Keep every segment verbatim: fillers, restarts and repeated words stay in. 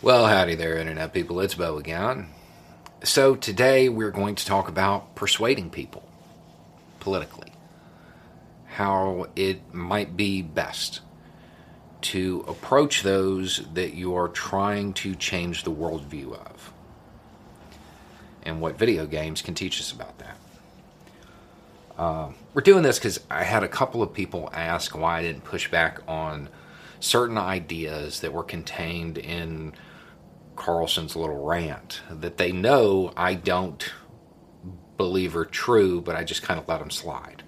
Well, howdy there, Internet people. It's Bo again. So today we're going to talk about persuading people politically, how it might be best to approach those that you are trying to change the worldview of, and what video games can teach us about that. Uh, we're doing this because I had a couple of people ask why I didn't push back on certain ideas that were contained in Carlson's little rant that they know I don't believe are true, but I just kind of let them slide.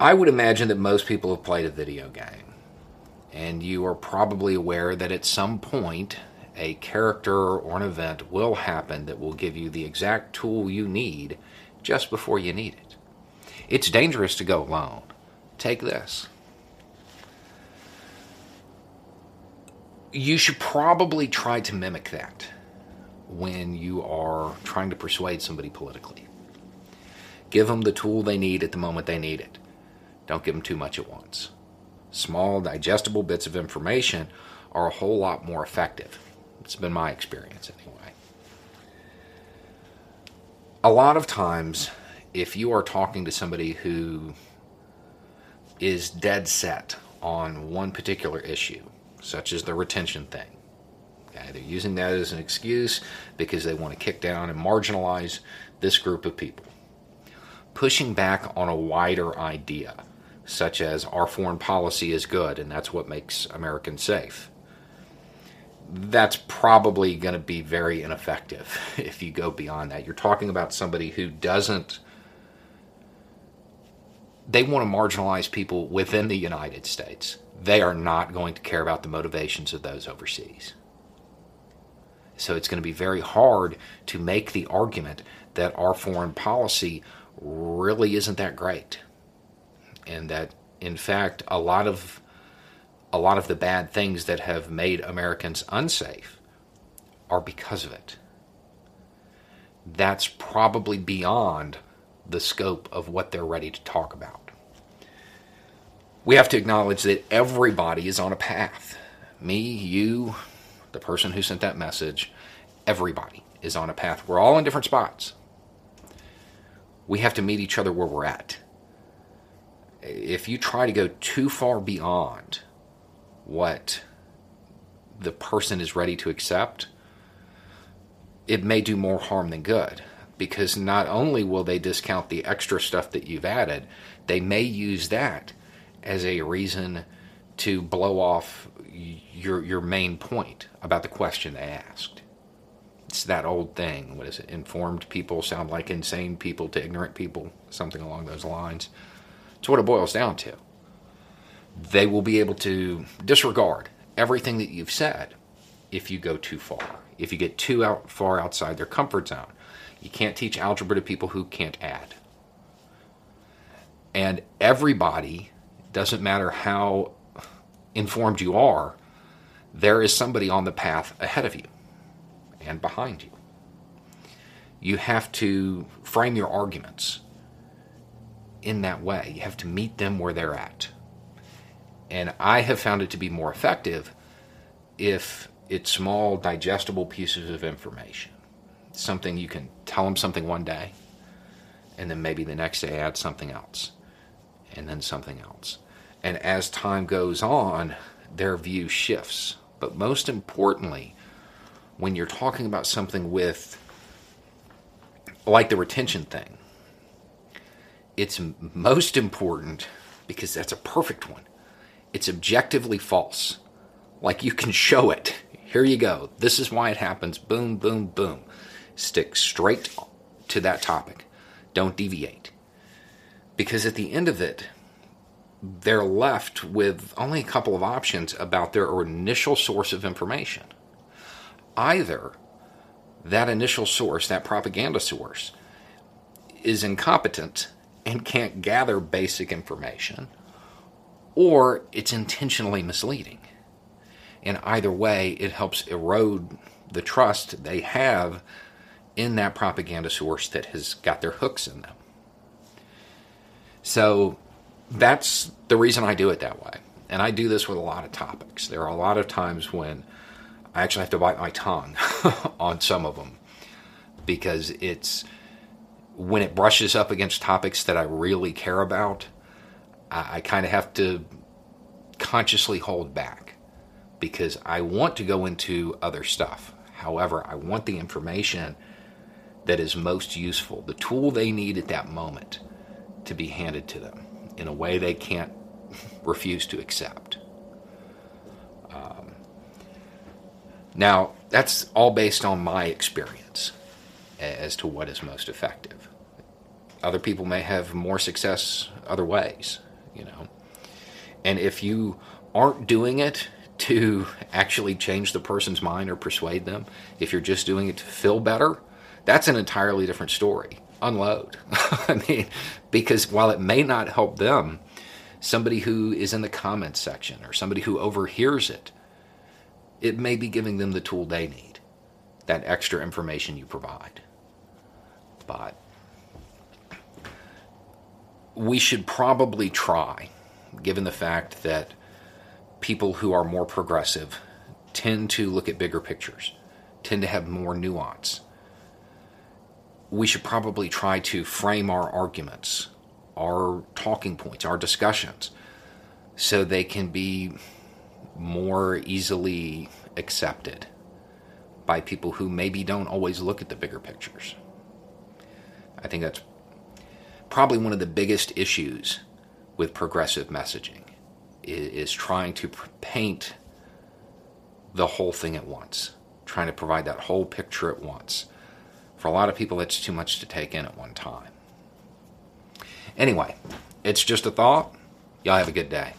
I would imagine that most people have played a video game, and you are probably aware that at some point a character or an event will happen that will give you the exact tool you need just before you need it. It's dangerous to go alone. Take this. You should probably try to mimic that when you are trying to persuade somebody politically. Give them the tool they need at the moment they need it. Don't give them too much at once. Small, digestible bits of information are a whole lot more effective. It's been my experience anyway. A lot of times, if you are talking to somebody who is dead set on one particular issue, such as the retention thing. Okay, they're using that as an excuse because they want to kick down and marginalize this group of people. Pushing back on a wider idea, such as our foreign policy is good and that's what makes Americans safe. That's probably going to be very ineffective if you go beyond that. You're talking about somebody who doesn't They want to marginalize people within the United States. They are not going to care about the motivations of those overseas. So it's going to be very hard to make the argument that our foreign policy really isn't that great. And that, in fact, a lot of, a lot of the bad things that have made Americans unsafe are because of it. That's probably beyond the scope of what they're ready to talk about. We have to acknowledge that everybody is on a path. Me, you, the person who sent that message, everybody is on a path. We're all in different spots. We have to meet each other where we're at. If you try to go too far beyond what the person is ready to accept, it may do more harm than good. Because not only will they discount the extra stuff that you've added, they may use that as a reason to blow off your your main point about the question they asked. It's that old thing. What is it? Informed people sound like insane people to ignorant people, something along those lines. It's what it boils down to. They will be able to disregard everything that you've said if you go too far, if you get too out, far outside their comfort zone. You can't teach algebra to people who can't add. And everybody, doesn't matter how informed you are, there is somebody on the path ahead of you and behind you. You have to frame your arguments in that way. You have to meet them where they're at. And I have found it to be more effective if it's small, digestible pieces of information. Something you can tell them something one day, and then maybe the next day add something else, and then something else. And as time goes on, their view shifts. But most importantly, when you're talking about something with, like the retention thing, it's most important because that's a perfect one. It's objectively false. Like you can show it. Here you go. This is why it happens. Boom, boom, boom. Stick straight to that topic. Don't deviate. Because at the end of it, they're left with only a couple of options about their initial source of information. Either that initial source, that propaganda source, is incompetent and can't gather basic information, or it's intentionally misleading. And either way, it helps erode the trust they have in that propaganda source that has got their hooks in them. So that's the reason I do it that way. And I do this with a lot of topics. There are a lot of times when I actually have to bite my tongue on some of them, because it's when it brushes up against topics that I really care about, I, I kind of have to consciously hold back, because I want to go into other stuff. However, I want the information that is most useful, the tool they need at that moment, to be handed to them in a way they can't refuse to accept. Um, now, that's all based on my experience as to what is most effective. Other people may have more success other ways, you know. And if you aren't doing it to actually change the person's mind or persuade them, if you're just doing it to feel better, that's an entirely different story. Unload. I mean, because while it may not help them, somebody who is in the comments section or somebody who overhears it, it may be giving them the tool they need, that extra information you provide. But we should probably try, given the fact that people who are more progressive tend to look at bigger pictures, tend to have more nuance. We should probably try to frame our arguments, our talking points, our discussions, so they can be more easily accepted by people who maybe don't always look at the bigger pictures. I think that's probably one of the biggest issues with progressive messaging, is trying to paint the whole thing at once, trying to provide that whole picture at once. For a lot of people, it's too much to take in at one time. Anyway, it's just a thought. Y'all have a good day.